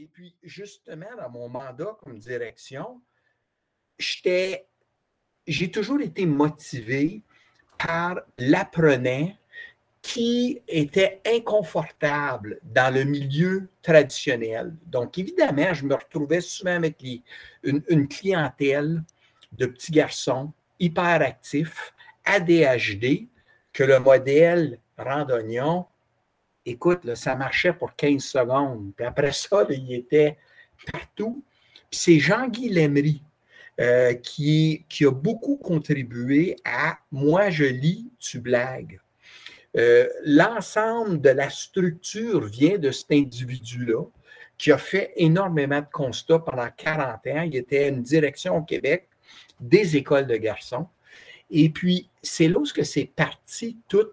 Et puis, justement, dans mon mandat comme direction, j'ai toujours été motivé par l'apprenant qui était inconfortable dans le milieu traditionnel. Donc, évidemment, je me retrouvais souvent avec une clientèle de petits garçons hyperactifs, ADHD, que le modèle Randonnion, écoute, là, ça marchait pour 15 secondes. Puis après ça, là, il était partout. Puis c'est Jean-Guy Lemery qui a beaucoup contribué à « Moi, je lis, tu blagues ». L'ensemble de la structure vient de cet individu-là qui a fait énormément de constats pendant 40 ans. Il était une direction au Québec des écoles de garçons. Et puis, c'est là où c'est parti toute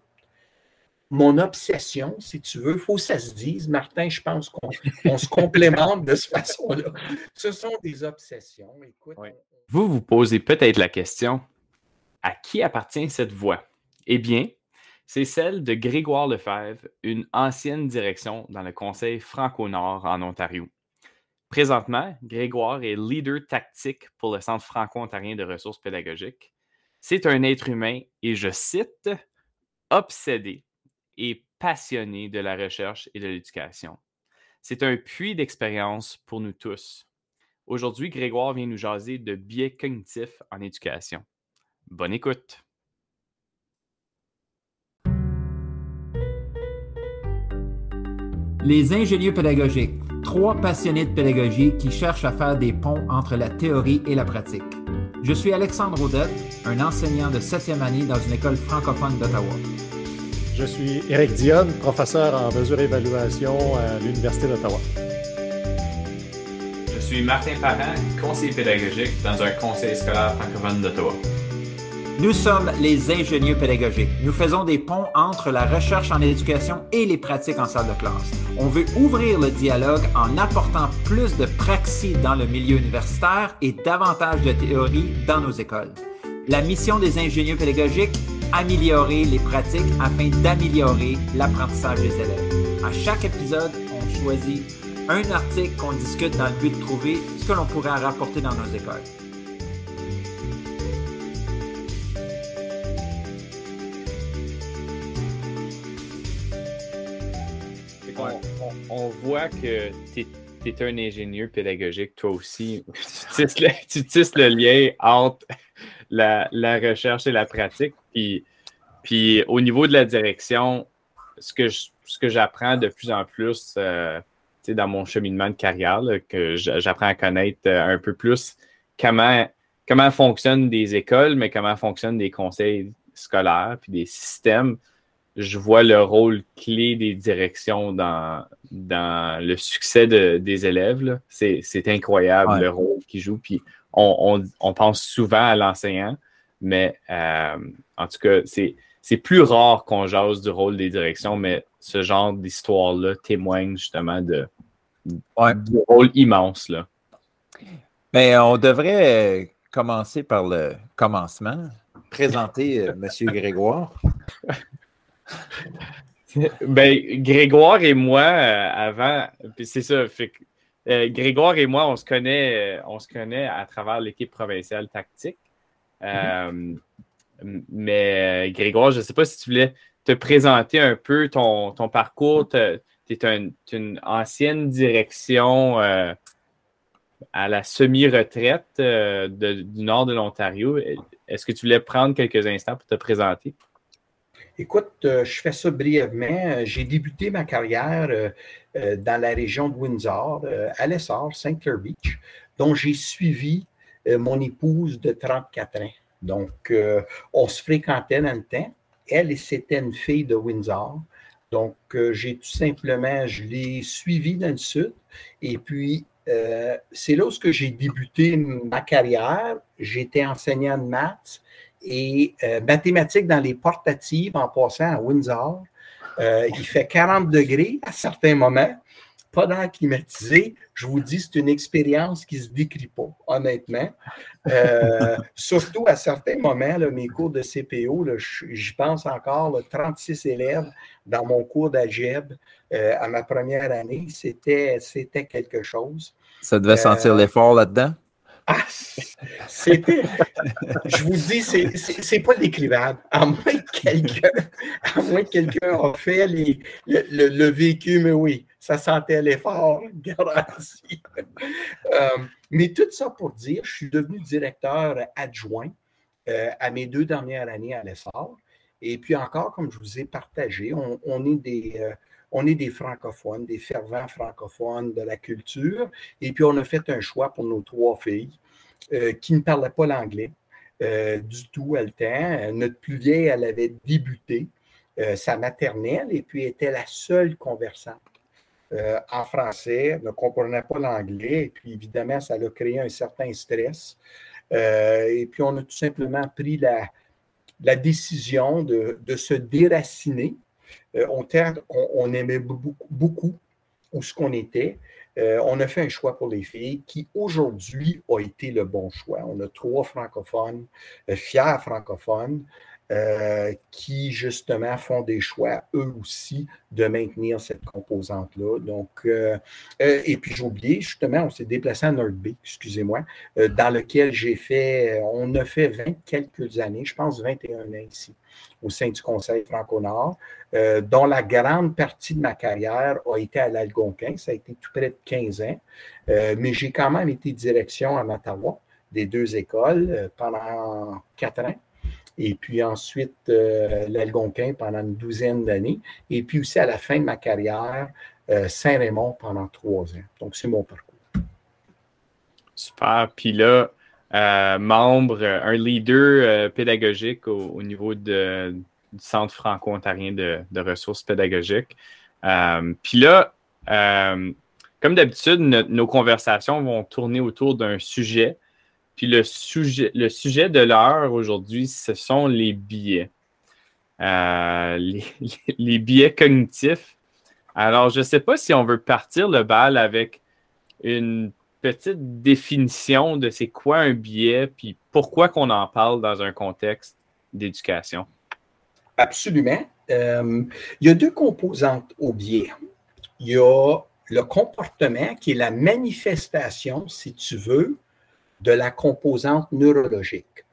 mon obsession, si tu veux. Il faut que ça se dise. Martin, je pense qu'on se complémente de cette façon-là. Ce sont des obsessions. Écoute, oui. Vous vous posez peut-être la question, à qui appartient cette voix? Eh bien, c'est celle de Grégoire Lefebvre, une ancienne direction dans le Conseil Franco-Nord en Ontario. Présentement, Grégoire est leader tactique pour le Centre Franco-Ontarien de ressources pédagogiques. C'est un être humain, et je cite, « obsédé et passionné de la recherche et de l'éducation. C'est un puits d'expérience pour nous tous. Aujourd'hui, Grégoire vient nous jaser de biais cognitifs en éducation. Bonne écoute! » Les ingénieurs pédagogiques, trois passionnés de pédagogie qui cherchent à faire des ponts entre la théorie et la pratique. Je suis Alexandre Audette, un enseignant de 7e année dans une école francophone d'Ottawa. Je suis Éric Dionne, professeur en mesure et évaluation à l'Université d'Ottawa. Je suis Martin Parent, conseiller pédagogique dans un conseil scolaire francophone d'Ottawa. Nous sommes les ingénieurs pédagogiques. Nous faisons des ponts entre la recherche en éducation et les pratiques en salle de classe. On veut ouvrir le dialogue en apportant plus de praxis dans le milieu universitaire et davantage de théorie dans nos écoles. La mission des ingénieurs pédagogiques, améliorer les pratiques afin d'améliorer l'apprentissage des élèves. À chaque épisode, on choisit un article qu'on discute dans le but de trouver ce que l'on pourrait rapporter dans nos écoles. On voit que tu es un ingénieur pédagogique, toi aussi. Tu tisses le lien entre la recherche et la pratique. Puis au niveau de la direction, ce que j'apprends de plus en plus dans mon cheminement de carrière, là, que j'apprends à connaître un peu plus comment fonctionnent des écoles, mais comment fonctionnent des conseils scolaires puis des systèmes. Je vois le rôle clé des directions dans le succès des élèves. Là. C'est incroyable, ouais. Le rôle qu'ils jouent. Puis on pense souvent à l'enseignant, mais en tout cas, c'est plus rare qu'on jase du rôle des directions, mais ce genre d'histoire-là témoigne justement du rôle immense. Là. Mais on devrait commencer par le commencement. Présenter M. Grégoire. Ben, Grégoire et moi, avant, c'est ça, fait que, Grégoire et moi, on se connaît à travers l'équipe provinciale tactique, mais Grégoire, je ne sais pas si tu voulais te présenter un peu ton parcours, tu es une ancienne direction à la semi-retraite du nord de l'Ontario. Est-ce que tu voulais prendre quelques instants pour te présenter? Écoute, je fais ça brièvement. J'ai débuté ma carrière dans la région de Windsor, à l'Essor, St. Clair Beach, dont j'ai suivi mon épouse de 34 ans. Donc, on se fréquentait dans le temps. Elle, c'était une fille de Windsor. Donc, je l'ai suivie dans le sud. Et puis, c'est là où j'ai débuté ma carrière. J'étais enseignant de maths et mathématiques dans les portatives en passant à Windsor. Il fait 40 degrés à certains moments. pas d'air climatisé, je vous dis, c'est une expérience qui ne se décrit pas, honnêtement. Surtout à certains moments, là, mes cours de CPO, j'y pense encore, là, 36 élèves dans mon cours d'algèbre à ma première année, c'était quelque chose. Ça devait sentir l'effort là-dedans? Ah, c'était, je vous dis, c'est pas décrivable, à moins que quelqu'un a fait le vécu, mais oui, ça sentait l'effort, garanti. Mais tout ça pour dire, je suis devenu directeur adjoint à mes 2 dernières années à l'Essor, et puis encore, comme je vous ai partagé, on est des francophones, des fervents francophones de la culture. Et puis, on a fait un choix pour nos 3 filles qui ne parlaient pas l'anglais du tout à le temps. Notre plus vieille, elle avait débuté sa maternelle et puis était la seule conversante en français, ne comprenait pas l'anglais. Et puis, évidemment, ça l'a créé un certain stress. Et puis, on a tout simplement pris la décision de se déraciner. On aimait beaucoup où ce qu'on était. On a fait un choix pour les filles qui, aujourd'hui, a été le bon choix. On a 3 francophones, fiers francophones, qui, justement, font des choix, eux aussi, de maintenir cette composante-là. Donc, et puis, j'ai oublié, justement, on s'est déplacé à North Bay, excusez-moi, dans lequel on a fait 20 quelques années, je pense 21 ans ici, au sein du Conseil Franco-Nord, dont la grande partie de ma carrière a été à l'Algonquin. Ça a été tout près de 15 ans, mais j'ai quand même été direction à Mattawa des 2 écoles pendant 4 ans. Et puis ensuite, l'Algonquin pendant une douzaine d'années. Et puis aussi, à la fin de ma carrière, Saint-Raymond pendant 3 ans. Donc, c'est mon parcours. Super. Puis là, un leader pédagogique au niveau du Centre Franco-Ontarien de ressources pédagogiques. Puis là, comme d'habitude, nos conversations vont tourner autour d'un sujet. Puis le sujet de l'heure aujourd'hui, ce sont les biais. Les biais cognitifs. Alors, je ne sais pas si on veut partir le bal avec une petite définition de c'est quoi un biais, puis pourquoi qu'on en parle dans un contexte d'éducation. Absolument. Il y a 2 composantes au biais. Il y a le comportement qui est la manifestation, si tu veux, de la composante neurologique.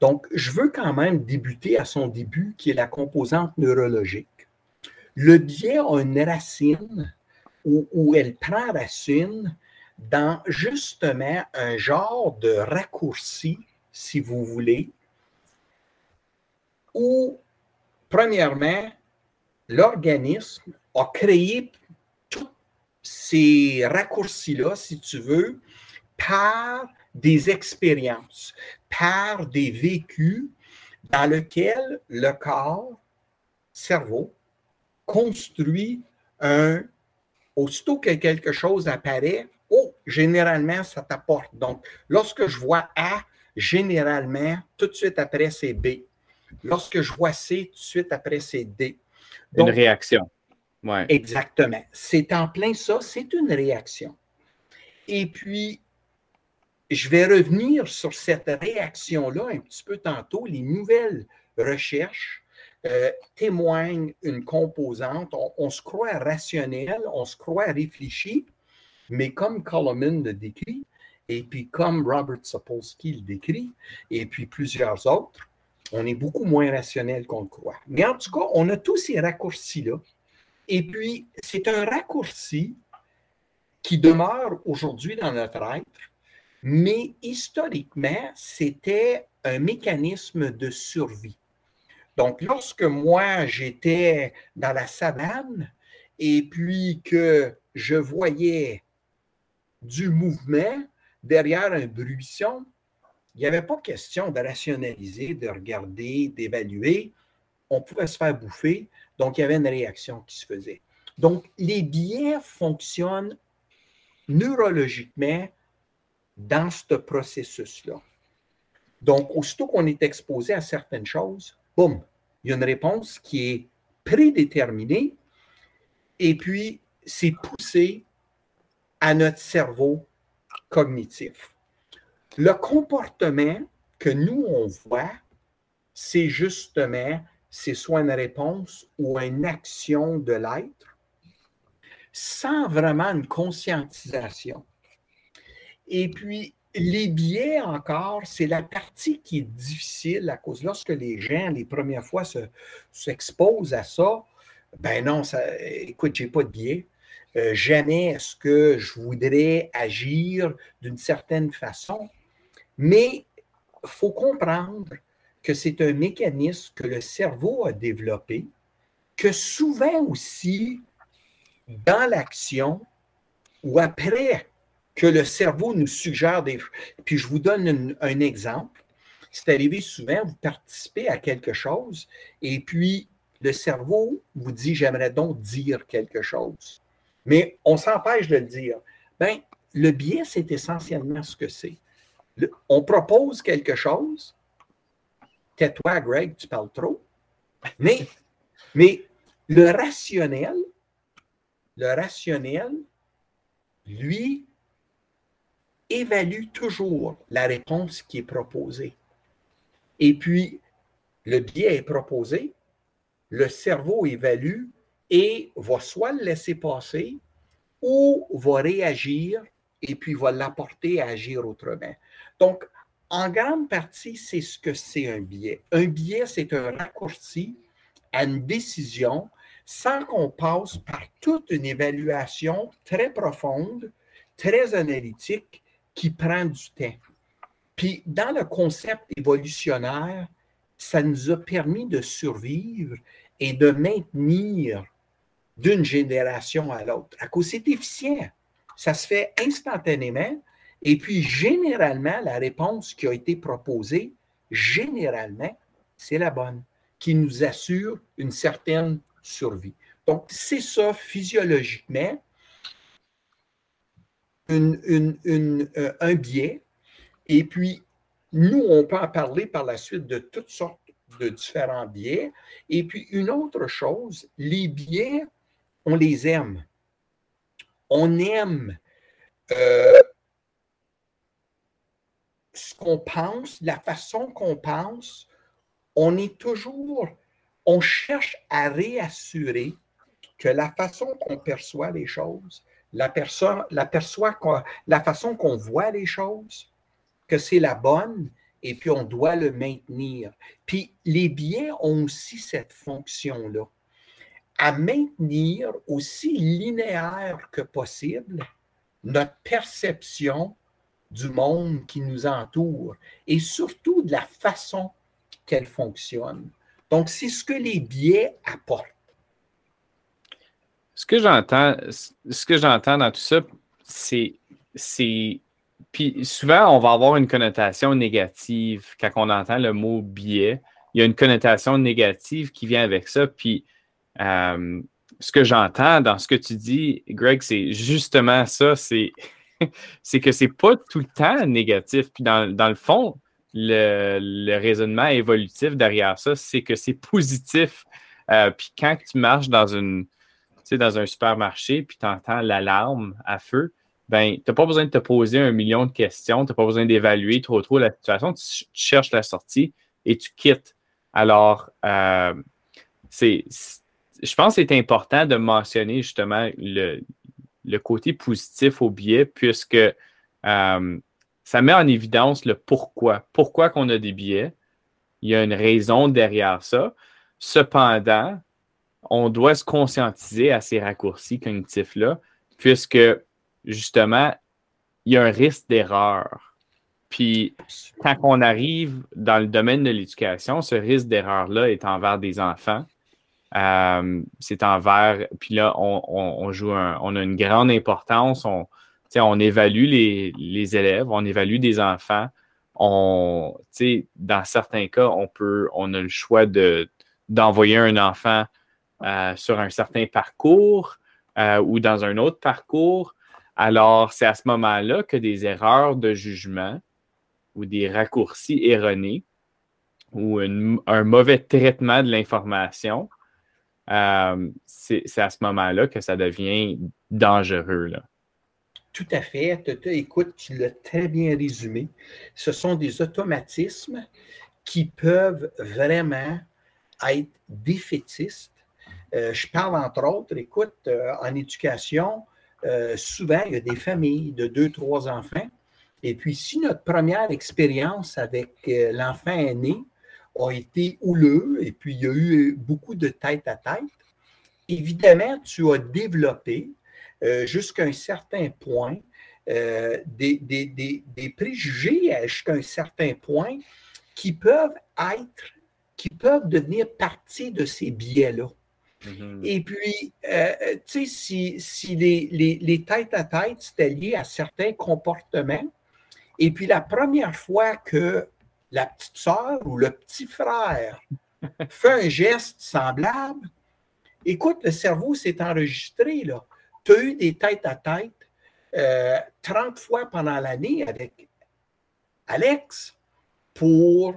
Donc, je veux quand même débuter à son début, qui est la composante neurologique. Le biais a une racine, où elle prend racine dans justement un genre de raccourci, si vous voulez, où, premièrement, l'organisme a créé tous ces raccourcis-là, si tu veux, par des expériences, par des vécus dans lesquels le corps, cerveau, construit aussitôt que quelque chose apparaît, oh, généralement, ça t'apporte. Donc, lorsque je vois A, généralement, tout de suite après, c'est B. Lorsque je vois C, tout de suite après, c'est D. Donc, une réaction. Ouais. Exactement. C'est en plein ça, c'est une réaction. Et puis, je vais revenir sur cette réaction-là un petit peu tantôt. Les nouvelles recherches témoignent une composante. On se croit rationnel, on se croit réfléchi, mais comme Coleman le décrit, et puis comme Robert Sapolsky le décrit, et puis plusieurs autres, on est beaucoup moins rationnel qu'on le croit. Mais en tout cas, on a tous ces raccourcis-là. Et puis, c'est un raccourci qui demeure aujourd'hui dans notre être. Mais historiquement, c'était un mécanisme de survie. Donc, lorsque moi, j'étais dans la savane et puis que je voyais du mouvement derrière un buisson, il n'y avait pas question de rationaliser, de regarder, d'évaluer. On pouvait se faire bouffer, donc il y avait une réaction qui se faisait. Donc, les biais fonctionnent neurologiquement dans ce processus-là. Donc, aussitôt qu'on est exposé à certaines choses, boum, il y a une réponse qui est prédéterminée et puis c'est poussé à notre cerveau cognitif. Le comportement que nous, on voit, c'est justement, c'est soit une réponse ou une action de l'être, sans vraiment une conscientisation. Et puis, les biais encore, c'est la partie qui est difficile à cause. Lorsque les gens, les premières fois, s'exposent à ça, ben non, ça, écoute, je n'ai pas de biais. Jamais est-ce que je voudrais agir d'une certaine façon. Mais il faut comprendre que c'est un mécanisme que le cerveau a développé, que souvent aussi, dans l'action ou après que le cerveau nous suggère des... Puis je vous donne un exemple. C'est arrivé souvent, vous participez à quelque chose et puis le cerveau vous dit « j'aimerais donc dire quelque chose ». Mais on s'empêche de le dire. Bien, le biais, c'est essentiellement ce que c'est. On propose quelque chose. Tais-toi, Greg, tu parles trop. Mais le rationnel, lui, évalue toujours la réponse qui est proposée. Et puis, le biais est proposé, le cerveau évalue et va soit le laisser passer ou va réagir et puis va l'apporter à agir autrement. Donc, en grande partie, c'est ce que c'est un biais. Un biais, c'est un raccourci à une décision sans qu'on passe par toute une évaluation très profonde, très analytique, qui prend du temps. Puis, dans le concept évolutionnaire, ça nous a permis de survivre et de maintenir d'une génération à l'autre. À cause, c'est efficient. Ça se fait instantanément. Et puis, généralement, la réponse qui a été proposée, généralement, c'est la bonne, qui nous assure une certaine survie. Donc, c'est ça, physiologiquement, un biais. Et puis, nous, on peut en parler par la suite de toutes sortes de différents biais. Et puis, une autre chose, les biais, on les aime. On aime ce qu'on pense, la façon qu'on pense. On est toujours, on cherche à réassurer que la façon qu'on perçoit les choses, la façon qu'on voit les choses, que c'est la bonne, et puis on doit le maintenir. Puis les biais ont aussi cette fonction-là, à maintenir aussi linéaire que possible notre perception du monde qui nous entoure et surtout de la façon qu'elle fonctionne. Donc, c'est ce que les biais apportent. Ce que j'entends dans tout ça, c'est puis souvent, on va avoir une connotation négative. Quand on entend le mot « biais », il y a une connotation négative qui vient avec ça. Puis, ce que j'entends dans ce que tu dis, Greg, c'est justement ça, c'est que c'est pas tout le temps négatif. Puis, dans le fond, le raisonnement évolutif derrière ça, c'est que c'est positif. Puis, quand tu marches dans un supermarché, puis tu entends l'alarme à feu, ben, tu n'as pas besoin de te poser 1 million de questions, tu n'as pas besoin d'évaluer trop la situation, tu cherches la sortie et tu quittes. Alors, je pense que c'est important de mentionner justement le côté positif au biais, puisque ça met en évidence le pourquoi. Pourquoi qu'on a des biais? Il y a une raison derrière ça. Cependant, on doit se conscientiser à ces raccourcis cognitifs-là, puisque justement, il y a un risque d'erreur. Puis, quand on arrive dans le domaine de l'éducation, ce risque d'erreur-là est envers des enfants. C'est envers... Puis là, on joue on a une grande importance. On évalue les élèves, on évalue des enfants. Dans certains cas, on a le choix d'envoyer un enfant sur un certain parcours ou dans un autre parcours. Alors, c'est à ce moment-là que des erreurs de jugement ou des raccourcis erronés ou un mauvais traitement de l'information, c'est à ce moment-là que ça devient dangereux. Là. Tout à fait. Tata, écoute, tu l'as très bien résumé. Ce sont des automatismes qui peuvent vraiment être défaitistes. Je parle entre autres, écoute, en éducation, souvent il y a des familles de 2-3 enfants. Et puis, si notre première expérience avec l'enfant aîné a été houleuse, et puis il y a eu beaucoup de tête-à-tête, évidemment, tu as développé jusqu'à un certain point des préjugés jusqu'à un certain point qui peuvent être, qui peuvent devenir partie de ces biais-là. Mm-hmm. Et puis, tu sais, si les tête-à-tête, c'était lié à certains comportements, et puis la première fois que la petite sœur ou le petit frère fait un geste semblable, écoute, le cerveau s'est enregistré, là. Tu as eu des tête-à-tête 30 fois pendant l'année avec Alex pour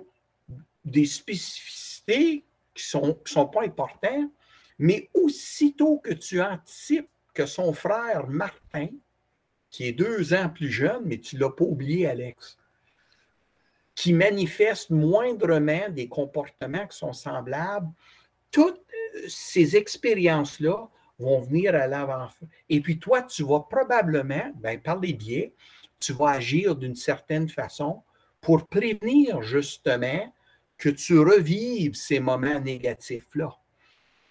des spécificités qui sont pas importantes, mais aussitôt que tu anticipes que son frère Martin, qui est 2 ans plus jeune, mais tu ne l'as pas oublié, Alex, qui manifeste moindrement des comportements qui sont semblables, toutes ces expériences-là vont venir à l'avant. Et puis toi, tu vas probablement, ben, par les biais, tu vas agir d'une certaine façon pour prévenir justement que tu revives ces moments négatifs-là.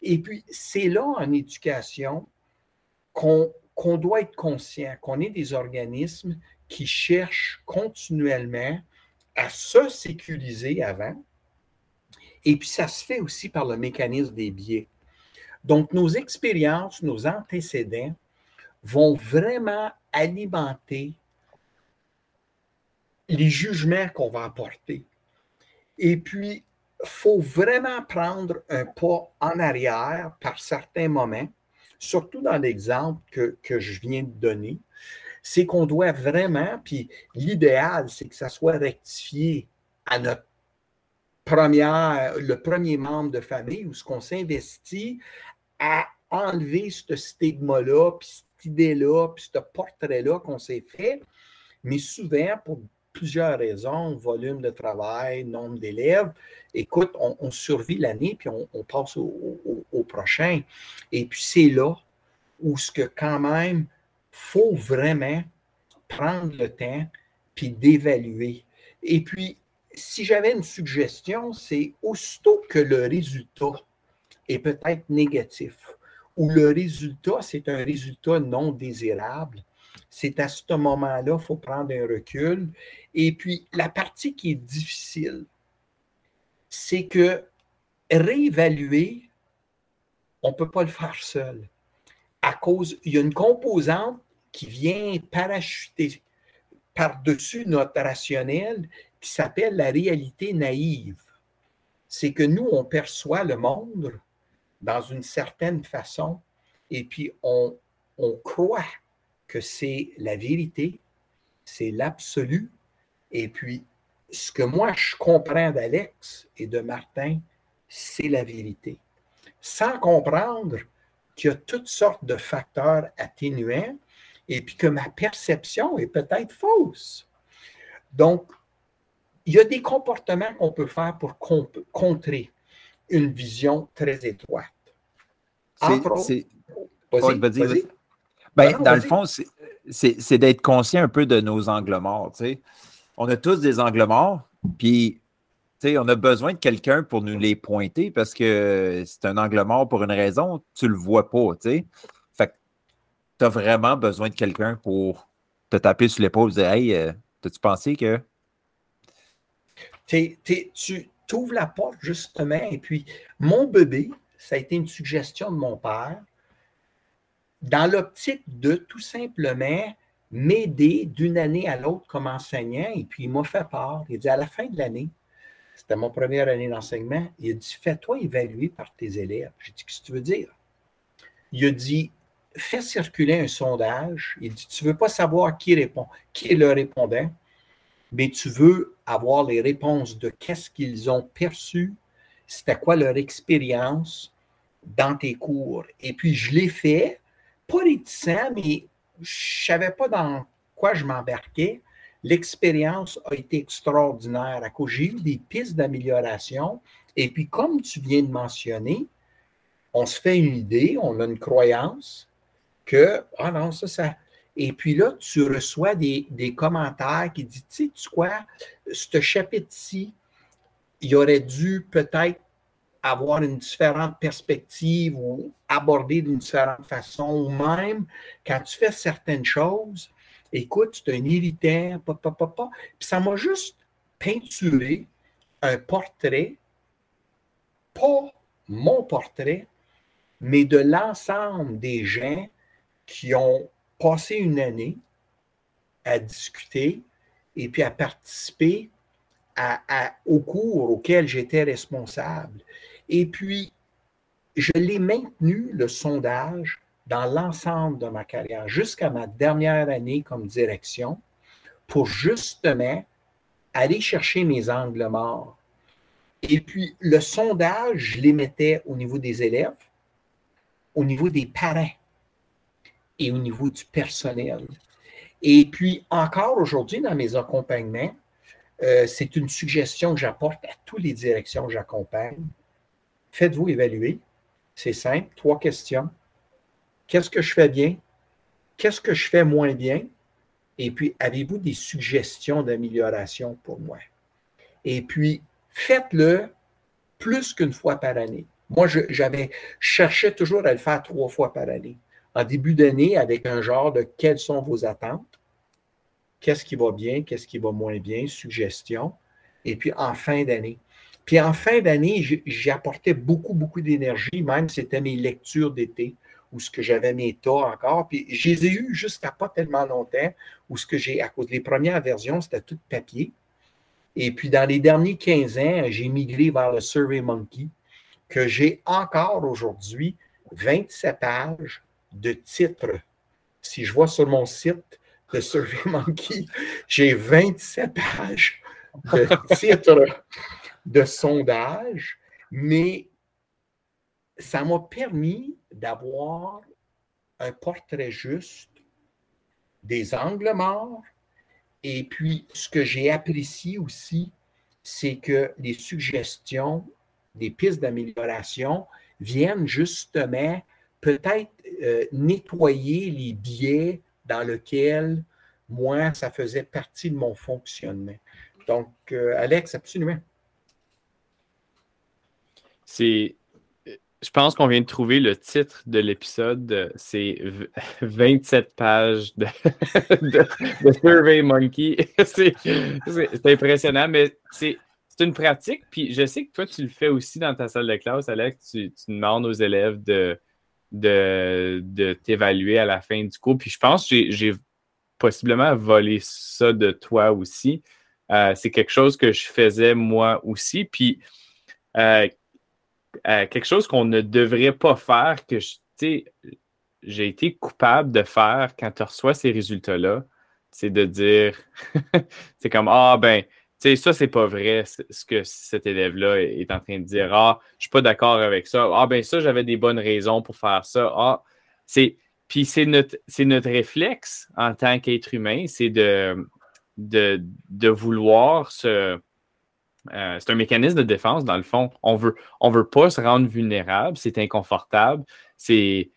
Et puis, c'est là en éducation qu'on doit être conscient, qu'on est des organismes qui cherchent continuellement à se sécuriser avant. Et puis, ça se fait aussi par le mécanisme des biais. Donc, nos expériences, nos antécédents vont vraiment alimenter les jugements qu'on va apporter. Et puis, il faut vraiment prendre un pas en arrière par certains moments, surtout dans l'exemple que je viens de donner, c'est qu'on doit vraiment, puis l'idéal, c'est que ça soit rectifié à notre le premier membre de famille où ce qu'on s'investit à enlever ce stigma-là, puis cette idée-là, puis ce portrait-là qu'on s'est fait, mais souvent, pour plusieurs raisons, volume de travail, nombre d'élèves, écoute, on survit l'année, puis on passe au prochain. Et puis c'est là où ce que quand même, faut vraiment prendre le temps, puis d'évaluer. Et puis, si j'avais une suggestion, c'est aussitôt que le résultat est peut-être négatif ou le résultat, c'est un résultat non désirable, c'est à ce moment-là, il faut prendre un recul. Et puis, la partie qui est difficile, c'est que réévaluer, on ne peut pas le faire seul. À cause, il y a une composante qui vient parachuter par-dessus notre rationnel qui s'appelle la réalité naïve. C'est que nous, on perçoit le monde dans une certaine façon et puis on croit que c'est la vérité, c'est l'absolu. Et puis, ce que moi, je comprends d'Alex et de Martin, c'est la vérité. Sans comprendre qu'il y a toutes sortes de facteurs atténuants et puis que ma perception est peut-être fausse. Donc, il y a des comportements qu'on peut faire pour contrer une vision très étroite. Dans le fond, c'est d'être conscient un peu de nos angles morts. Tu sais. On a tous des angles morts, puis tu sais, on a besoin de quelqu'un pour nous les pointer parce que c'est un angle mort pour une raison, tu ne le vois pas. Tu sais. Fait que tu as vraiment besoin de quelqu'un pour te taper sur l'épaule et dire « Hey, t'as-tu pensé que… » Tu ouvres la porte, justement, et puis mon bébé, ça a été une suggestion de mon père, dans l'optique de tout simplement m'aider d'une année à l'autre comme enseignant, et puis il m'a fait part. Il dit, à la fin de l'année, c'était mon première année d'enseignement, il a dit, fais-toi évaluer par tes élèves. J'ai dit, qu'est-ce que tu veux dire? Il a dit, fais circuler un sondage. Il dit, tu ne veux pas savoir qui répond, qui est le répondant, mais tu veux avoir les réponses de qu'est-ce qu'ils ont perçu, c'était quoi leur expérience dans tes cours. Et puis, je l'ai fait, pas réticent, mais je ne savais pas dans quoi je m'embarquais. L'expérience a été extraordinaire à cause j'ai eu des pistes d'amélioration. Et puis, comme tu viens de mentionner, on se fait une idée, on a une croyance que, ah non, ça. Et puis là, tu reçois des commentaires qui disent, tu sais quoi, ce chapitre-ci, il aurait dû peut-être avoir une différente perspective ou aborder d'une différente façon, ou même quand tu fais certaines choses, écoute, c'est un irritant, Puis ça m'a juste peinturé un portrait, pas mon portrait, mais de l'ensemble des gens qui ont passé une année à discuter et puis à participer aux cours auxquels j'étais responsable. Et puis, je l'ai maintenu, le sondage, dans l'ensemble de ma carrière, jusqu'à ma dernière année comme direction, pour justement aller chercher mes angles morts. Et puis, le sondage, je les mettais au niveau des élèves, au niveau des parents et au niveau du personnel. Et puis, encore aujourd'hui, dans mes accompagnements, c'est une suggestion que j'apporte à toutes les directions que j'accompagne. Faites-vous évaluer. C'est simple. 3 questions. Qu'est-ce que je fais bien? Qu'est-ce que je fais moins bien? Et puis, avez-vous des suggestions d'amélioration pour moi? Et puis, faites-le plus qu'une fois par année. Moi, je cherchais toujours à le faire 3 fois par année. En début d'année, avec un genre de « Quelles sont vos attentes? » Qu'est-ce qui va bien? Qu'est-ce qui va moins bien? Suggestions. Et puis, en fin d'année. Puis, en fin d'année, j'y apportais beaucoup d'énergie. Même, c'était mes lectures d'été où ce que j'avais mes tas encore. Puis, je les ai eues jusqu'à pas tellement longtemps où ce que j'ai, à cause des premières versions, c'était tout papier. Et puis, dans les derniers 15 ans, j'ai migré vers le Survey Monkey que j'ai encore aujourd'hui 27 pages de titres. Si je vois sur mon site, de Survey Monkey, j'ai 27 pages de titres de sondage, mais ça m'a permis d'avoir un portrait juste des angles morts. Et puis, ce que j'ai apprécié aussi, c'est que les suggestions, des pistes d'amélioration viennent justement peut-être nettoyer les biais dans lequel, moi, ça faisait partie de mon fonctionnement. Donc, Alex, absolument. Je pense qu'on vient de trouver le titre de l'épisode. C'est 27 pages de Survey Monkey. C'est impressionnant, mais c'est une pratique. Puis je sais que toi, tu le fais aussi dans ta salle de classe, Alex. Tu demandes aux élèves de t'évaluer à la fin du cours. Puis je pense que j'ai possiblement volé ça de toi aussi. C'est quelque chose que je faisais moi aussi. Puis quelque chose qu'on ne devrait pas faire, que j'ai été coupable de faire quand tu reçois ces résultats-là, c'est de dire, c'est comme, ça, c'est pas vrai, ce que cet élève-là est en train de dire. Ah, je suis pas d'accord avec ça. Ah, ça, j'avais des bonnes raisons pour faire ça. Ah, puis c'est notre réflexe en tant qu'être humain, c'est de vouloir se... c'est un mécanisme de défense, dans le fond. On veut pas se rendre vulnérable, c'est inconfortable. Puis,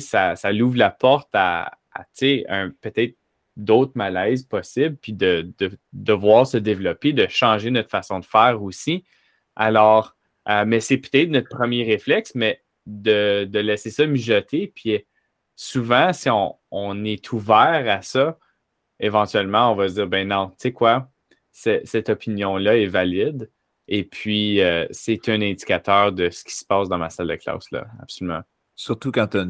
ça l'ouvre la porte à peut-être d'autres malaises possibles, puis de devoir se développer, de changer notre façon de faire aussi. Alors, mais c'est peut-être notre premier réflexe, mais de laisser ça mijoter, puis souvent, si on est ouvert à ça, éventuellement, on va se dire, ben non, tu sais quoi, cette opinion-là est valide, et puis c'est un indicateur de ce qui se passe dans ma salle de classe, là, absolument. Surtout quand tu as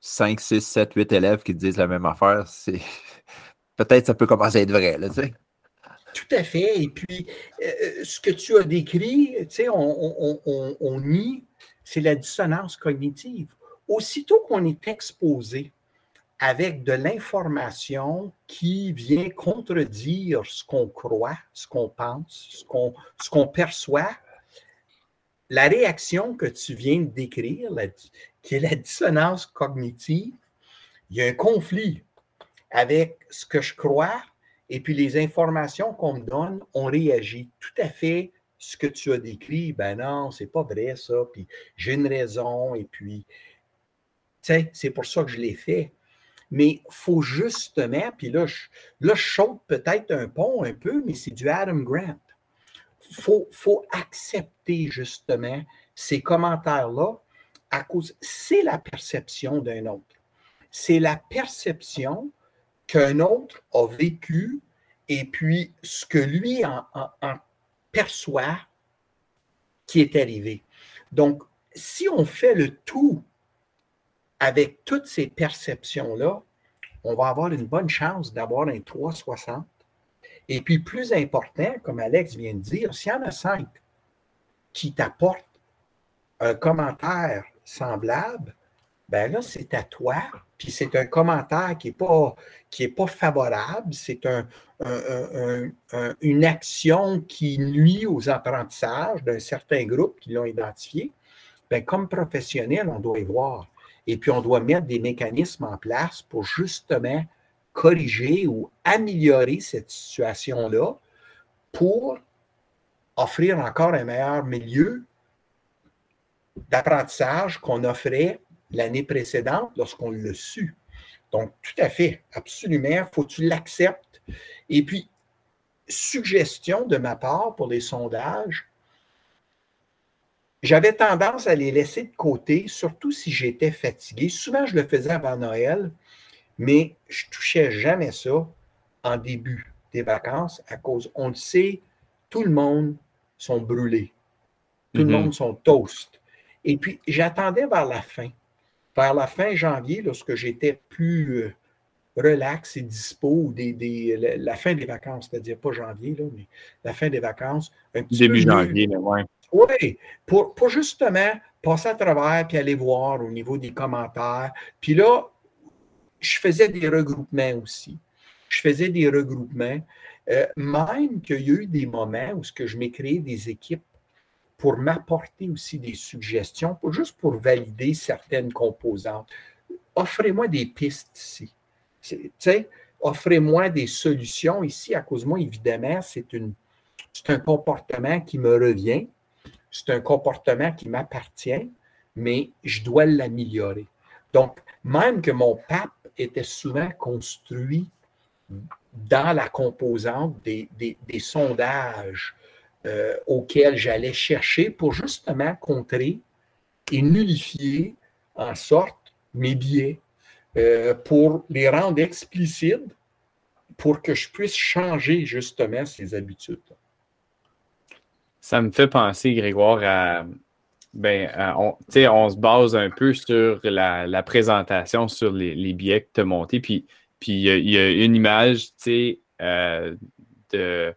5, 6, 7, 8 élèves qui disent la même affaire, c'est... Peut-être ça peut commencer à être vrai, là, tu sais. Tout à fait. Et puis, ce que tu as décrit, tu sais, on nie, c'est la dissonance cognitive. Aussitôt qu'on est exposé avec de l'information qui vient contredire ce qu'on croit, ce qu'on pense, ce qu'on perçoit, la réaction que tu viens de décrire, qui est la dissonance cognitive, il y a un conflit avec ce que je crois et puis les informations qu'on me donne, on réagit tout à fait. Ce que tu as décrit, ben non, c'est pas vrai ça, puis j'ai une raison, et puis, tu sais, c'est pour ça que je l'ai fait. Mais il faut justement, puis là, je saute peut-être un pont un peu, mais c'est du Adam Grant. Il faut accepter justement ces commentaires-là à cause, c'est la perception d'un autre. C'est la perception qu'un autre a vécu, et puis ce que lui en perçoit qui est arrivé. Donc, si on fait le tout avec toutes ces perceptions-là, on va avoir une bonne chance d'avoir un 360. Et puis, plus important, comme Alex vient de dire, s'il y en a 5 qui t'apportent un commentaire semblable, bien là, c'est à toi. Puis c'est un commentaire qui n'est pas favorable, c'est une action qui nuit aux apprentissages d'un certain groupe qui l'ont identifié. Bien, comme professionnel, on doit y voir. Et puis, on doit mettre des mécanismes en place pour justement corriger ou améliorer cette situation-là pour offrir encore un meilleur milieu d'apprentissage qu'on offrait l'année précédente lorsqu'on l'a su. Donc, tout à fait, absolument, il faut que tu l'acceptes. Et puis, suggestion de ma part pour les sondages, j'avais tendance à les laisser de côté, surtout si j'étais fatigué. Souvent, je le faisais avant Noël, mais je ne touchais jamais ça en début des vacances à cause, on le sait, tout le monde sont brûlés. Tout le monde sont toast. Et puis, j'attendais vers la fin. Vers la fin janvier, lorsque j'étais plus relax et dispo, la fin des vacances, c'est-à-dire pas janvier, là, mais la fin des vacances. Un petit début janvier, mais oui. Oui, pour justement passer à travers puis aller voir au niveau des commentaires. Puis là, je faisais des regroupements aussi. Je faisais des regroupements, même qu'il y a eu des moments où je m'écrivais des équipes pour m'apporter aussi des suggestions, juste pour valider certaines composantes. Offrez-moi des pistes ici. Tu sais, offrez-moi des solutions ici. À cause de moi, évidemment, c'est un comportement qui me revient. C'est un comportement qui m'appartient, mais je dois l'améliorer. Donc, même que mon pape était souvent construit dans la composante des sondages auquel j'allais chercher pour justement contrer et nullifier en sorte mes biais pour les rendre explicites pour que je puisse changer justement ces habitudes. Ça me fait penser, Grégoire, on se base un peu sur la présentation, sur les biais que tu as montés, puis il y a une image, je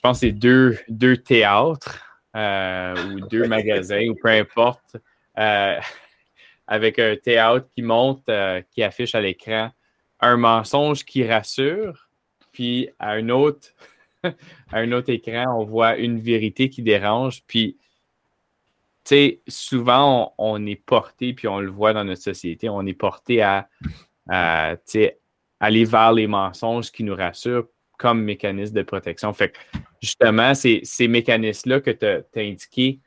pense que c'est deux théâtres ou deux magasins ou peu importe, avec un théâtre qui monte, qui affiche à l'écran un mensonge qui rassure, puis à un autre écran, on voit une vérité qui dérange. Puis, tu sais, souvent, on est porté, puis on le voit dans notre société, on est porté à aller vers les mensonges qui nous rassurent comme mécanisme de protection. Fait que justement, ces mécanismes-là que tu as indiqués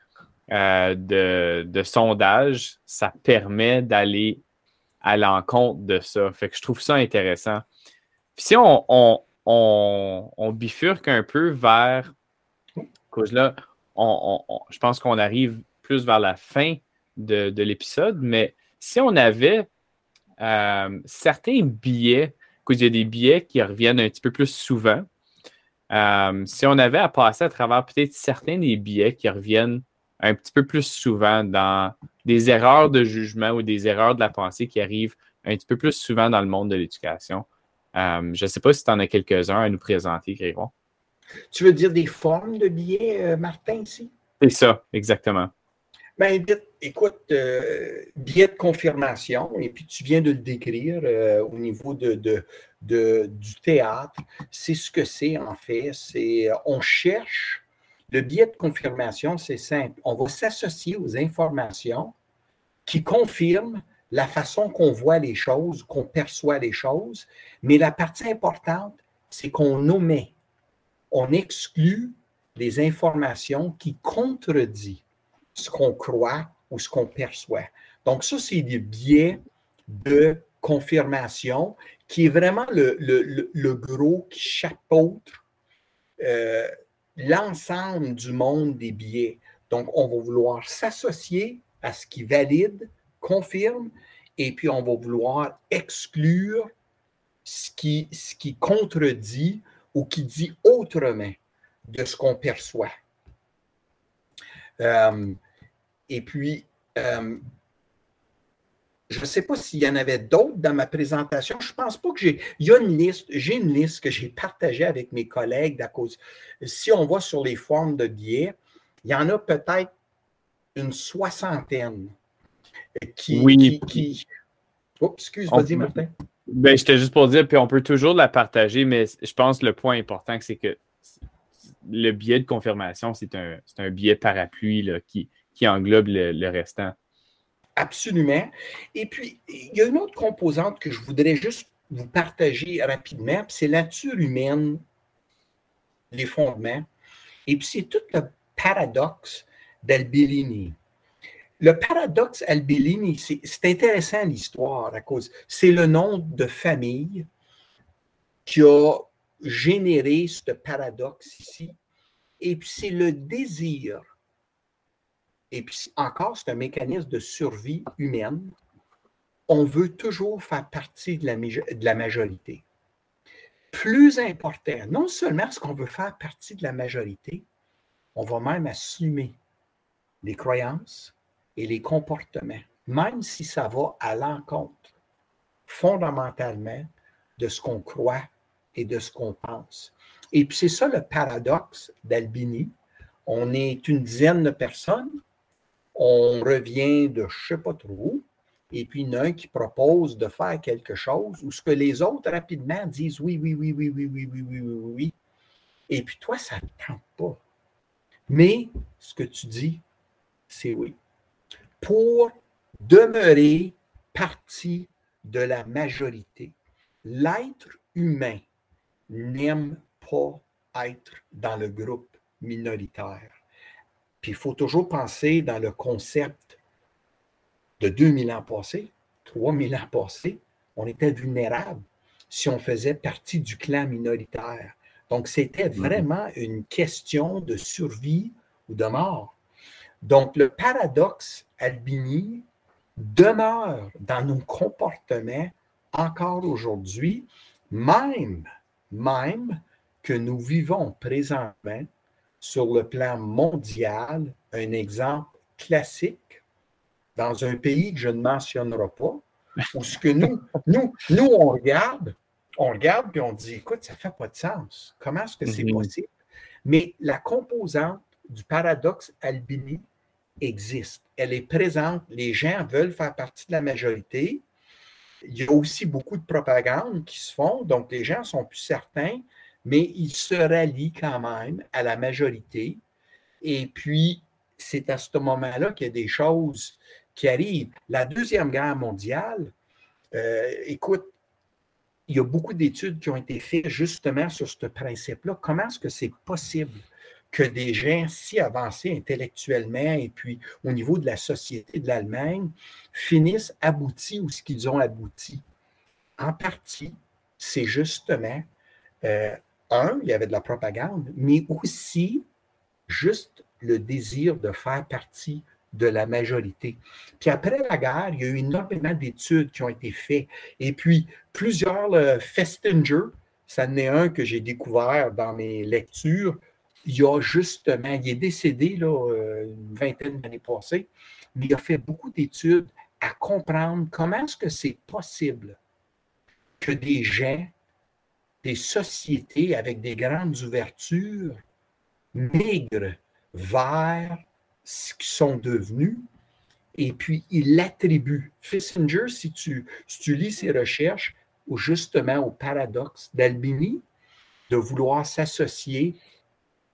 de sondage, ça permet d'aller à l'encontre de ça. Fait que je trouve ça intéressant. Puis si on bifurque un peu vers cause-là, je pense qu'on arrive plus vers la fin de l'épisode, mais si on avait certains biais, il y a des biais qui reviennent un petit peu plus souvent. Si on avait à passer à travers peut-être certains des biais qui reviennent un petit peu plus souvent dans des erreurs de jugement ou des erreurs de la pensée qui arrivent un petit peu plus souvent dans le monde de l'éducation. Je ne sais pas si tu en as quelques-uns à nous présenter, Grégoire. Tu veux dire des formes de biais, Martin, ici? C'est ça, exactement. Ben, écoute, biais de confirmation, et puis tu viens de le décrire au niveau du théâtre, c'est ce que c'est en fait, on cherche, le biais de confirmation c'est simple, on va s'associer aux informations qui confirment la façon qu'on voit les choses, qu'on perçoit les choses, mais la partie importante, c'est qu'on omet, on exclut les informations qui contredisent ce qu'on croit ou ce qu'on perçoit. Donc ça, c'est des biais de confirmation qui est vraiment le gros qui chapeaute l'ensemble du monde des biais. Donc, on va vouloir s'associer à ce qui valide, confirme, et puis on va vouloir exclure ce qui contredit ou qui dit autrement de ce qu'on perçoit. Je ne sais pas s'il y en avait d'autres dans ma présentation. Je ne pense pas que j'ai... Il y a une liste, j'ai une liste que j'ai partagée avec mes collègues d'à cause... Si on va sur les formes de biais, il y en a peut-être une soixantaine qui... Oh, excuse, vas-y, Martin. Ben, j'étais juste pour dire, puis on peut toujours la partager, mais je pense que le point important, c'est que le biais de confirmation, c'est un biais parapluie là, qui englobe le restant. Absolument. Et puis, il y a une autre composante que je voudrais juste vous partager rapidement, c'est la nature humaine, les fondements, et puis c'est tout le paradoxe d'Albellini. Le paradoxe Albellini, c'est intéressant l'histoire à cause, c'est le nom de famille qui a généré ce paradoxe ici, et puis c'est le désir. Et puis encore, c'est un mécanisme de survie humaine. On veut toujours faire partie de la majorité. Plus important, non seulement ce qu'on veut faire partie de la majorité, on va même assumer les croyances et les comportements, même si ça va à l'encontre, fondamentalement, de ce qu'on croit et de ce qu'on pense. Et puis c'est ça le paradoxe d'Albini. On est une dizaine de personnes. On revient de je ne sais pas trop où, et puis il y en a un qui propose de faire quelque chose, ou ce que les autres rapidement disent oui. Et puis toi, ça ne te tente pas. Mais ce que tu dis, c'est oui. Pour demeurer partie de la majorité, l'être humain n'aime pas être dans le groupe minoritaire. Puis il faut toujours penser dans le concept de 2000 ans passés, 3000 ans passés, on était vulnérable si on faisait partie du clan minoritaire. Donc, c'était vraiment une question de survie ou de mort. Donc, le paradoxe Albellini demeure dans nos comportements encore aujourd'hui, même que nous vivons présentement sur le plan mondial, un exemple classique dans un pays que je ne mentionnerai pas, où ce que nous on regarde puis on dit, écoute, ça ne fait pas de sens. Comment est-ce que c'est possible? Mais la composante du paradoxe Albellini existe. Elle est présente. Les gens veulent faire partie de la majorité. Il y a aussi beaucoup de propagande qui se font, donc les gens ne sont plus certains, mais ils se rallient quand même à la majorité. Et puis, c'est à ce moment-là qu'il y a des choses qui arrivent. La Deuxième Guerre mondiale, écoute, il y a beaucoup d'études qui ont été faites justement sur ce principe-là. Comment est-ce que c'est possible que des gens si avancés intellectuellement et puis au niveau de la société de l'Allemagne finissent aboutis ou ce qu'ils ont abouti? En partie, c'est justement... il y avait de la propagande, mais aussi juste le désir de faire partie de la majorité. Puis après la guerre, il y a eu énormément d'études qui ont été faites. Et puis, plusieurs, le Festinger, ça en est un que j'ai découvert dans mes lectures, il est décédé là, une vingtaine d'années passées, mais il a fait beaucoup d'études à comprendre comment est-ce que c'est possible que des gens, des sociétés avec des grandes ouvertures migrent vers ce qu'ils sont devenus et puis ils l'attribuent. Festinger, si tu lis ses recherches, ou justement au paradoxe d'Albellini, de vouloir s'associer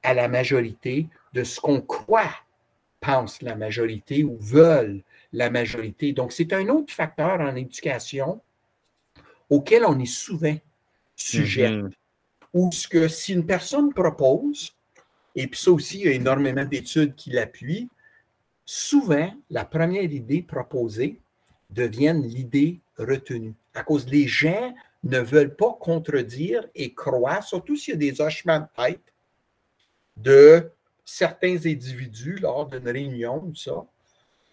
à la majorité de ce qu'on croit, pense la majorité ou veulent la majorité. Donc, c'est un autre facteur en éducation auquel on est souvent sujet. Mm-hmm. Ou ce que si une personne propose, et puis ça aussi, il y a énormément d'études qui l'appuient, souvent, la première idée proposée devient l'idée retenue. À cause que les gens ne veulent pas contredire et croire, surtout s'il y a des hochements de tête de certains individus lors d'une réunion ou ça.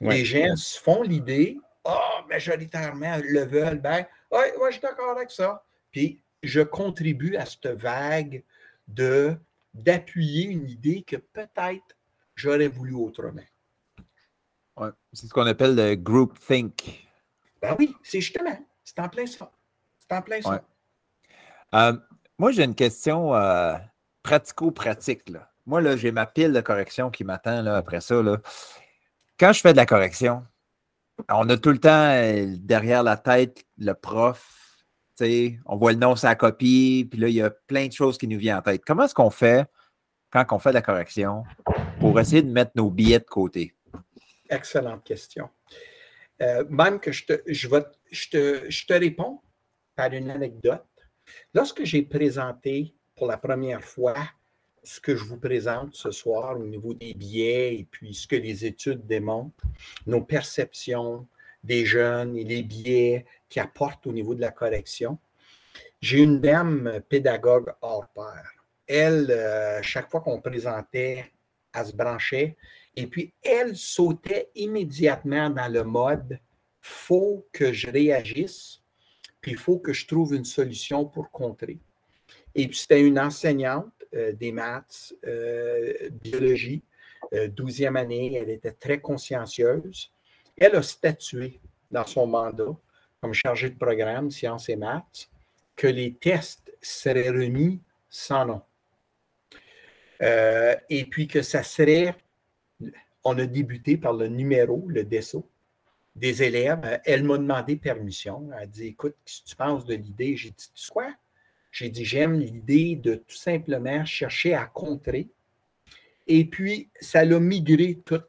Ouais. Les gens se font l'idée, « Ah, oh, majoritairement, ils le veulent, ben, ouais, moi, je suis d'accord avec ça. » Puis, je contribue à cette vague d'appuyer une idée que peut-être j'aurais voulu autrement. Ouais, c'est ce qu'on appelle le « groupthink ». Ben oui, c'est justement, c'est en plein ça. C'est en plein ça. Ouais. Moi, j'ai une question pratico-pratique. Là. Moi, là, j'ai ma pile de correction qui m'attend après ça. Là. Quand je fais de la correction, on a tout le temps derrière la tête le prof, on voit le nom sur la copie, puis là, il y a plein de choses qui nous viennent en tête. Comment est-ce qu'on fait, quand on fait de la correction, pour essayer de mettre nos billets de côté? Excellente question. Même que je te réponds par une anecdote. Lorsque j'ai présenté pour la première fois ce que je vous présente ce soir au niveau des biais et puis ce que les études démontrent, nos perceptions des jeunes et les biais qu'ils apportent au niveau de la correction, j'ai une dame pédagogue hors pair. Elle, chaque fois qu'on présentait, elle se branchait et puis elle sautait immédiatement dans le mode « faut que je réagisse ». Puis il faut que je trouve une solution pour contrer. Et puis c'était une enseignante des maths, biologie, 12e année, elle était très consciencieuse. Elle a statué dans son mandat, comme chargée de programme, sciences et maths, que les tests seraient remis sans nom. Et puis que ça serait, on a débuté par le numéro, le DESO, des élèves. Elle m'a demandé permission. Elle a dit, écoute, qu'est-ce que tu penses de l'idée? J'ai dit, tu sais quoi? J'ai dit, j'aime l'idée de tout simplement chercher à contrer. Et puis, ça l'a migré tout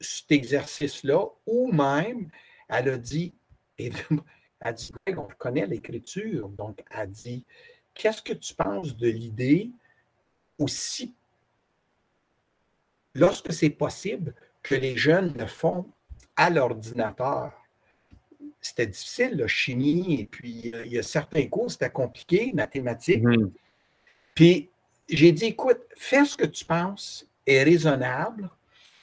cet exercice-là. Ou même, elle a dit, Greg, on reconnaît l'écriture. Donc, elle a dit, qu'est-ce que tu penses de l'idée aussi, lorsque c'est possible, que les jeunes le font à l'ordinateur. C'était difficile, la chimie, et puis il y a certains cours, c'était compliqué, mathématiques. Mmh. Puis j'ai dit, écoute, fais ce que tu penses est raisonnable,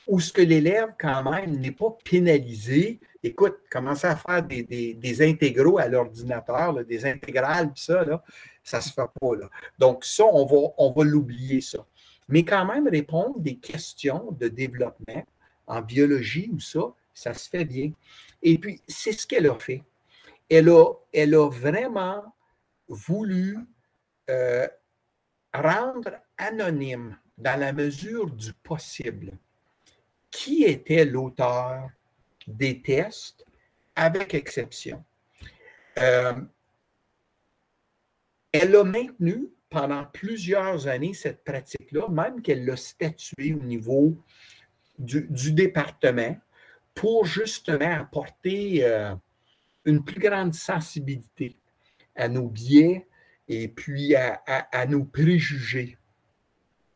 ou ce que l'élève, quand même, n'est pas pénalisé. Écoute, commencer à faire des intégraux à l'ordinateur, là, des intégrales, puis ça, là, ça ne se fait pas. Là. Donc ça, on va l'oublier, ça. Mais quand même, répondre des questions de développement en biologie ou ça, ça se fait bien. Et puis, c'est ce qu'elle a fait. Elle a vraiment voulu rendre anonyme, dans la mesure du possible, qui était l'auteur des tests, avec exception. Elle a maintenu pendant plusieurs années cette pratique-là, même qu'elle l'a statuée au niveau du département, pour justement apporter une plus grande sensibilité à nos biais et puis à nos préjugés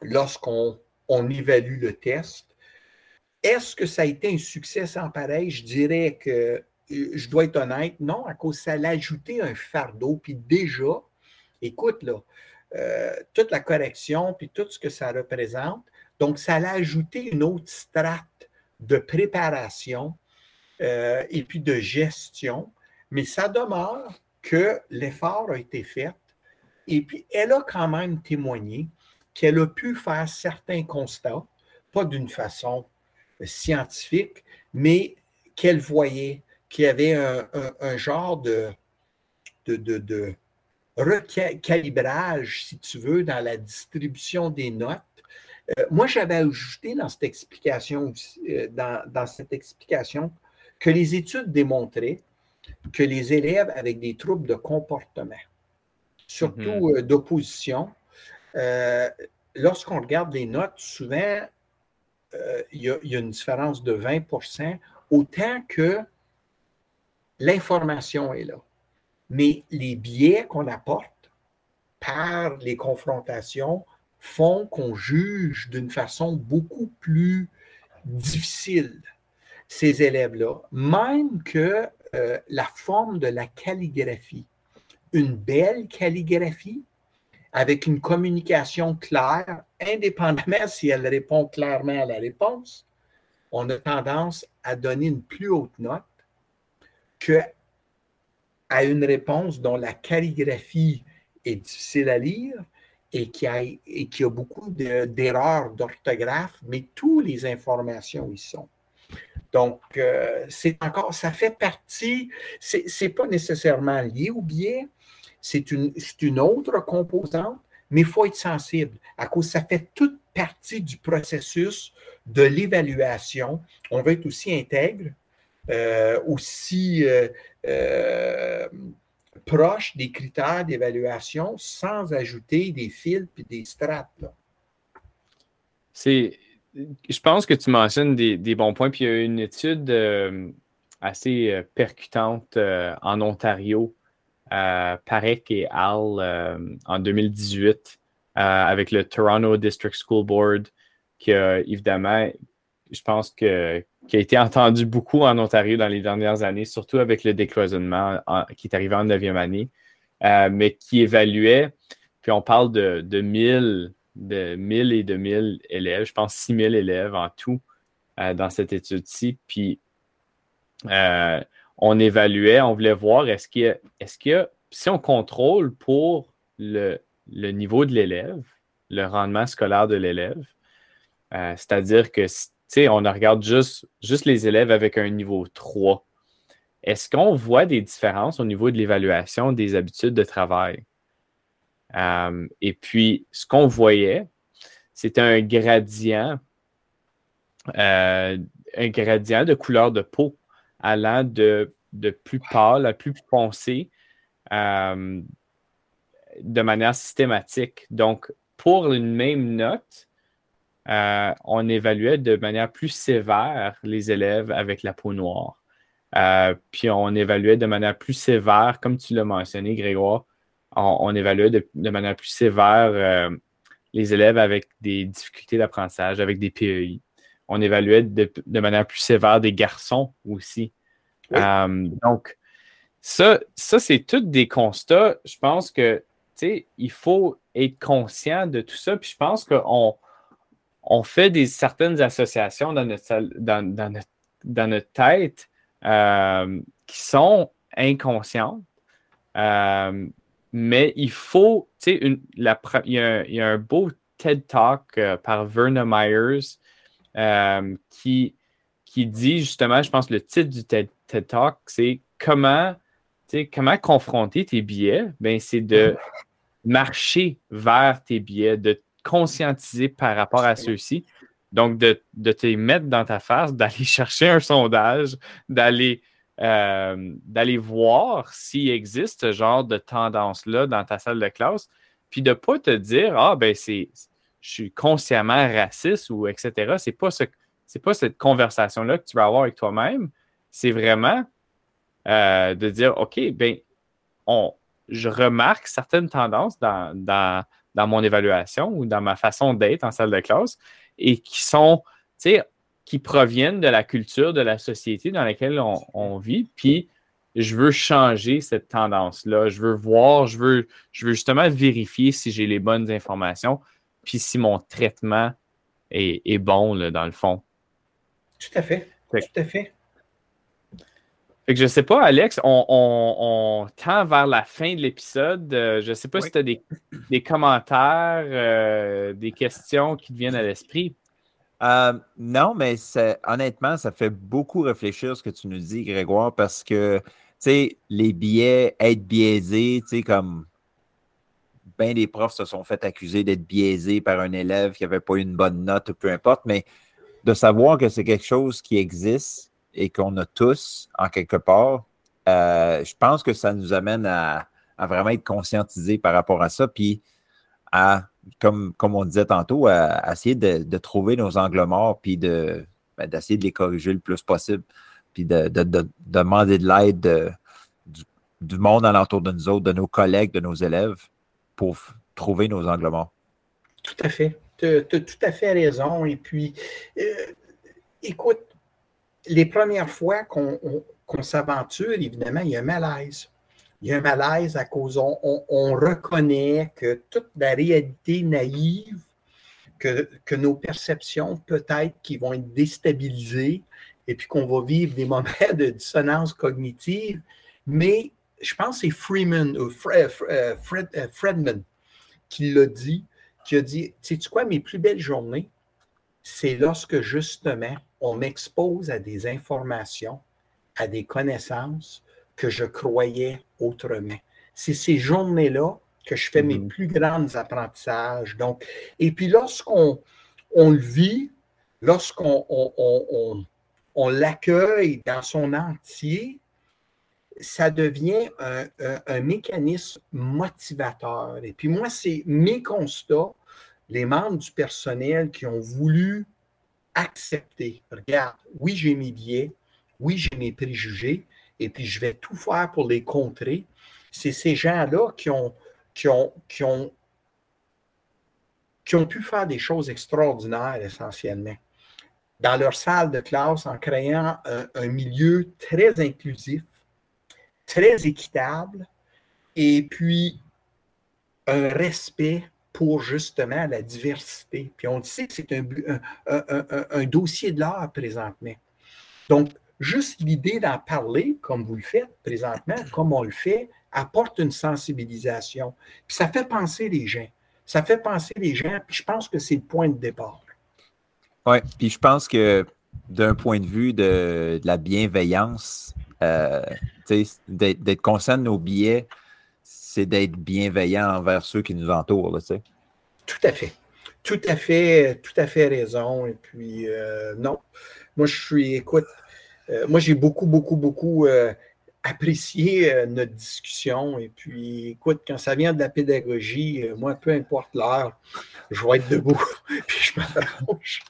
lorsqu'on évalue le test. Est-ce que ça a été un succès sans pareil? Je dirais que, je dois être honnête, non, à cause que ça l'a ajouté un fardeau. Puis déjà, écoute, là, toute la correction, puis tout ce que ça représente, donc ça l'a ajouté une autre strate de préparation et puis de gestion, mais ça demeure que l'effort a été fait et puis elle a quand même témoigné qu'elle a pu faire certains constats, pas d'une façon scientifique, mais qu'elle voyait qu'il y avait un genre de recalibrage, si tu veux, dans la distribution des notes. Moi, j'avais ajouté dans cette explication, que les études démontraient que les élèves avec des troubles de comportement, surtout d'opposition, lorsqu'on regarde les notes, souvent, il y a une différence de 20% autant que l'information est là. Mais les biais qu'on apporte par les confrontations font qu'on juge d'une façon beaucoup plus difficile ces élèves-là, même que la forme de la calligraphie, une belle calligraphie avec une communication claire, indépendamment si elle répond clairement à la réponse, on a tendance à donner une plus haute note qu'à une réponse dont la calligraphie est difficile à lire et qui a beaucoup d'erreurs d'orthographe, mais toutes les informations y sont. Donc, c'est encore, ça fait partie, c'est pas nécessairement lié au biais, c'est une autre composante, mais il faut être sensible, à cause ça fait toute partie du processus de l'évaluation. On veut être aussi intègre, aussi proche des critères d'évaluation sans ajouter des fils et des strates. C'est... Je pense que tu mentionnes des bons points, puis il y a une étude assez percutante en Ontario, Parek et Al, en 2018, avec le Toronto District School Board, qui a évidemment, je pense, qui a été entendu beaucoup en Ontario dans les dernières années, surtout avec le décloisonnement qui est arrivé en 9e année, mais qui évaluait, puis on parle de 1000 et de 1000 élèves, je pense 6000 élèves en tout dans cette étude-ci. Puis on évaluait, on voulait voir est-ce qu'il y a, si on contrôle pour le niveau de l'élève, le rendement scolaire de l'élève, c'est-à-dire que, tu sais, on regarde juste les élèves avec un niveau 3. Est-ce qu'on voit des différences au niveau de l'évaluation des habitudes de travail? Et puis, ce qu'on voyait, c'était un gradient de couleur de peau allant de plus pâle à plus foncé de manière systématique. Donc, pour une même note, on évaluait de manière plus sévère les élèves avec la peau noire. Puis, on évaluait de manière plus sévère, comme tu l'as mentionné, Grégoire, on évaluait de manière plus sévère les élèves avec des difficultés d'apprentissage, avec des PEI. On évaluait de manière plus sévère des garçons aussi. Oui. Donc, ça c'est tous des constats. Je pense que, tu sais, il faut être conscient de tout ça. Puis je pense qu'on fait certaines associations dans notre tête qui sont inconscientes. Mais il faut, tu sais, il y a un beau TED Talk par Verna Myers qui dit justement, je pense, le titre du TED Talk, c'est comment confronter tes biais. Ben, c'est de marcher vers tes biais, de te conscientiser par rapport à ceux-ci. Donc, de te mettre dans ta face, d'aller chercher un sondage, d'aller voir s'il existe ce genre de tendance-là dans ta salle de classe, puis de ne pas te dire « Ah, ben je suis consciemment raciste » ou etc. Ce n'est pas, cette conversation-là que tu vas avoir avec toi-même. C'est vraiment de dire « OK, ben je remarque certaines tendances dans mon évaluation ou dans ma façon d'être en salle de classe et qui sont, tu sais, qui proviennent de la culture, de la société dans laquelle on vit, puis je veux changer cette tendance-là. Je veux voir, je veux justement vérifier si j'ai les bonnes informations, puis si mon traitement est bon, là, dans le fond. Tout à fait, tout à fait. Fait que je ne sais pas, Alex, on tend vers la fin de l'épisode. Je ne sais pas si tu as des commentaires, des questions qui te viennent à l'esprit. Non, mais honnêtement, ça fait beaucoup réfléchir ce que tu nous dis, Grégoire, parce que, tu sais, les biais, être biaisé, tu sais, comme bien des profs se sont fait accuser d'être biaisés par un élève qui n'avait pas eu une bonne note ou peu importe, mais de savoir que c'est quelque chose qui existe et qu'on a tous, en quelque part, je pense que ça nous amène à vraiment être conscientisés par rapport à ça, puis à... Comme on disait tantôt, à essayer de trouver nos angles morts puis d'essayer de les corriger le plus possible. puis de demander de l'aide du monde alentour de nous autres, de nos collègues, de nos élèves, pour trouver nos angles morts. Tout à fait. Tu as tout à fait raison. Et puis, écoute, les premières fois qu'on s'aventure, évidemment, il y a un malaise. Il y a un malaise à cause, on reconnaît que toute la réalité naïve, que nos perceptions peut-être qui vont être déstabilisées et puis qu'on va vivre des moments de dissonance cognitive. Mais je pense que c'est Freeman, ou Fredman qui l'a dit, qui a dit, sais-tu quoi, mes plus belles journées, c'est lorsque justement on m'expose à des informations, à des connaissances que je croyais autrement. C'est ces journées-là que je fais mes plus grands apprentissages. Donc, et puis lorsqu'on le vit, lorsqu'on l'accueille dans son entier, ça devient un mécanisme motivateur. Et puis moi, c'est mes constats, les membres du personnel qui ont voulu accepter. Regarde, oui, j'ai mes biais, oui, j'ai mes préjugés, et puis je vais tout faire pour les contrer. C'est ces gens-là qui ont pu faire des choses extraordinaires essentiellement dans leur salle de classe en créant un milieu très inclusif, très équitable et puis un respect pour justement la diversité. Puis on le sait que c'est un dossier de l'art présentement. Donc, juste l'idée d'en parler, comme vous le faites présentement, comme on le fait, apporte une sensibilisation. Puis ça fait penser les gens. Ça fait penser les gens, puis je pense que c'est le point de départ. Oui, puis je pense que d'un point de vue de la bienveillance, d'être conscient de nos biais, c'est d'être bienveillant envers ceux qui nous entourent. Là, tout à fait. Tout à fait raison. Et puis, non, moi je suis, écoute, moi j'ai beaucoup apprécier notre discussion. Et puis, écoute, quand ça vient de la pédagogie, moi, peu importe l'heure, je vais être debout, puis je m'arrange.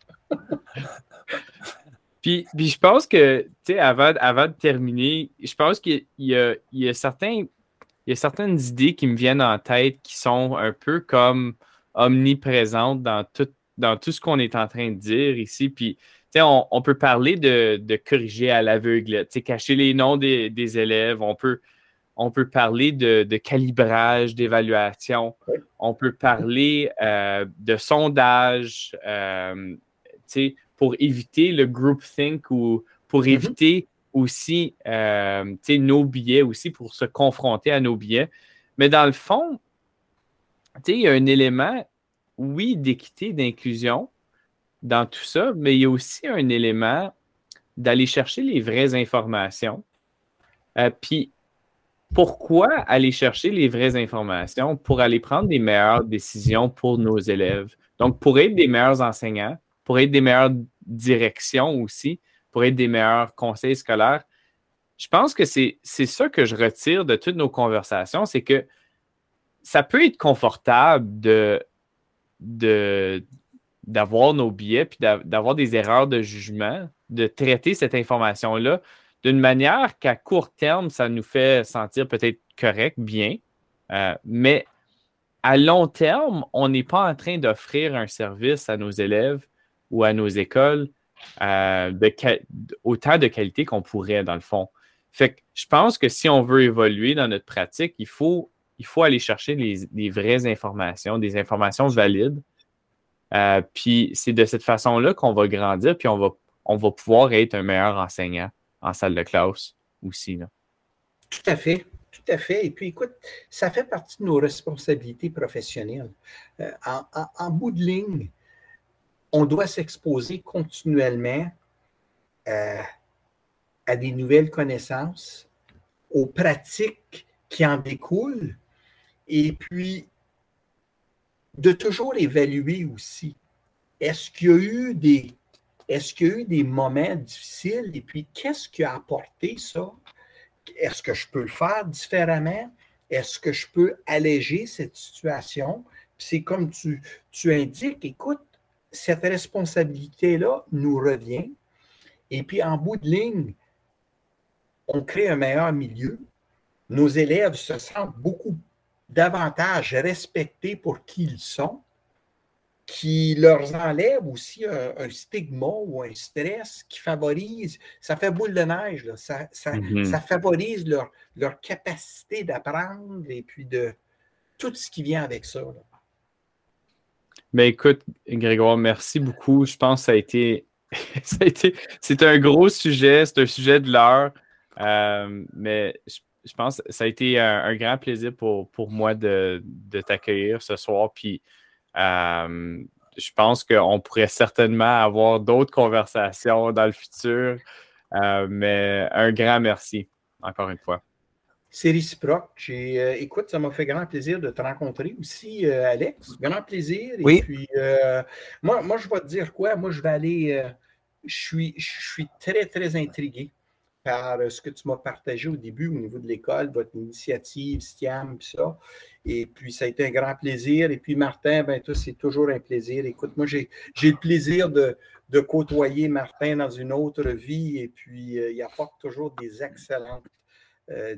puis je pense que, tu sais, avant de terminer, je pense qu'il y a certaines idées qui me viennent en tête qui sont un peu comme omniprésentes dans tout ce qu'on est en train de dire ici. Puis, on peut parler de corriger à l'aveugle, cacher les noms des élèves. On peut parler de calibrage, d'évaluation. Oui. On peut parler de sondage pour éviter le groupthink ou pour éviter aussi nos biais, aussi pour se confronter à nos biais. Mais dans le fond, il y a un élément, oui, d'équité, d'inclusion dans tout ça, mais il y a aussi un élément d'aller chercher les vraies informations. Puis, pourquoi aller chercher les vraies informations? Pour aller prendre des meilleures décisions pour nos élèves. Donc, pour être des meilleurs enseignants, pour être des meilleures directions aussi, pour être des meilleurs conseils scolaires. Je pense que c'est ça que je retire de toutes nos conversations, c'est que ça peut être confortable d'avoir nos biais, puis d'avoir des erreurs de jugement, de traiter cette information-là d'une manière qu'à court terme, ça nous fait sentir peut-être correct, bien, mais à long terme, on n'est pas en train d'offrir un service à nos élèves ou à nos écoles autant de qualité qu'on pourrait, dans le fond. Fait que je pense que si on veut évoluer dans notre pratique, il faut aller chercher les vraies informations, des informations valides. Puis c'est de cette façon-là qu'on va grandir, puis on va pouvoir être un meilleur enseignant en salle de classe aussi. Là. Tout à fait, tout à fait. Et puis écoute, ça fait partie de nos responsabilités professionnelles. En bout de ligne, on doit s'exposer continuellement à des nouvelles connaissances, aux pratiques qui en découlent, et puis de toujours évaluer aussi. Est-ce qu'il y a eu des moments difficiles? Et puis, qu'est-ce qui a apporté ça? Est-ce que je peux le faire différemment? Est-ce que je peux alléger cette situation? Puis c'est comme tu indiques, écoute, cette responsabilité-là nous revient. Et puis, en bout de ligne, on crée un meilleur milieu, nos élèves se sentent beaucoup davantage respectés pour qui ils sont, qui leur enlève aussi un stigma ou un stress qui favorise, ça fait boule de neige, là, ça favorise leur capacité d'apprendre et puis de tout ce qui vient avec ça. Là. Ben écoute, Grégoire, merci beaucoup. Je pense que ça a été c'est un gros sujet, c'est un sujet de l'heure, mais je pense que ça a été un grand plaisir pour moi de t'accueillir ce soir. Puis je pense qu'on pourrait certainement avoir d'autres conversations dans le futur, mais un grand merci, encore une fois. C'est réciproque. Écoute, ça m'a fait grand plaisir de te rencontrer aussi, Alex. Grand plaisir. Et oui. Puis, moi, je vais te dire quoi. Moi, je vais aller... je suis très, très intrigué par ce que tu m'as partagé au début au niveau de l'école, votre initiative, STIAM, puis ça. Et puis, ça a été un grand plaisir. Et puis, Martin, ben toi, c'est toujours un plaisir. Écoute, moi, j'ai le plaisir de côtoyer Martin dans une autre vie. Et puis, il apporte toujours des excellentes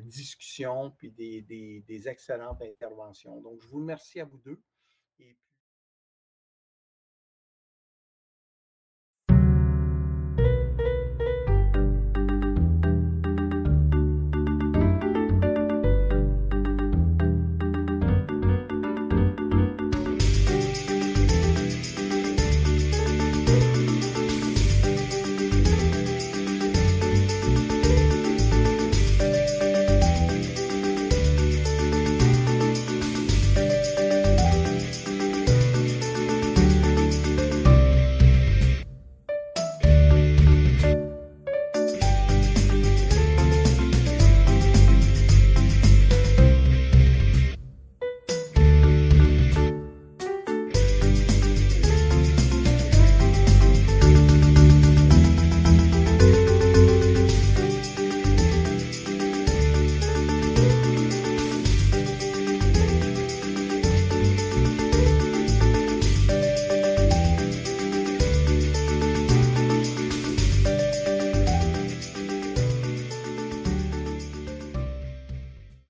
discussions puis des excellentes interventions. Donc, je vous remercie à vous deux. Et puis...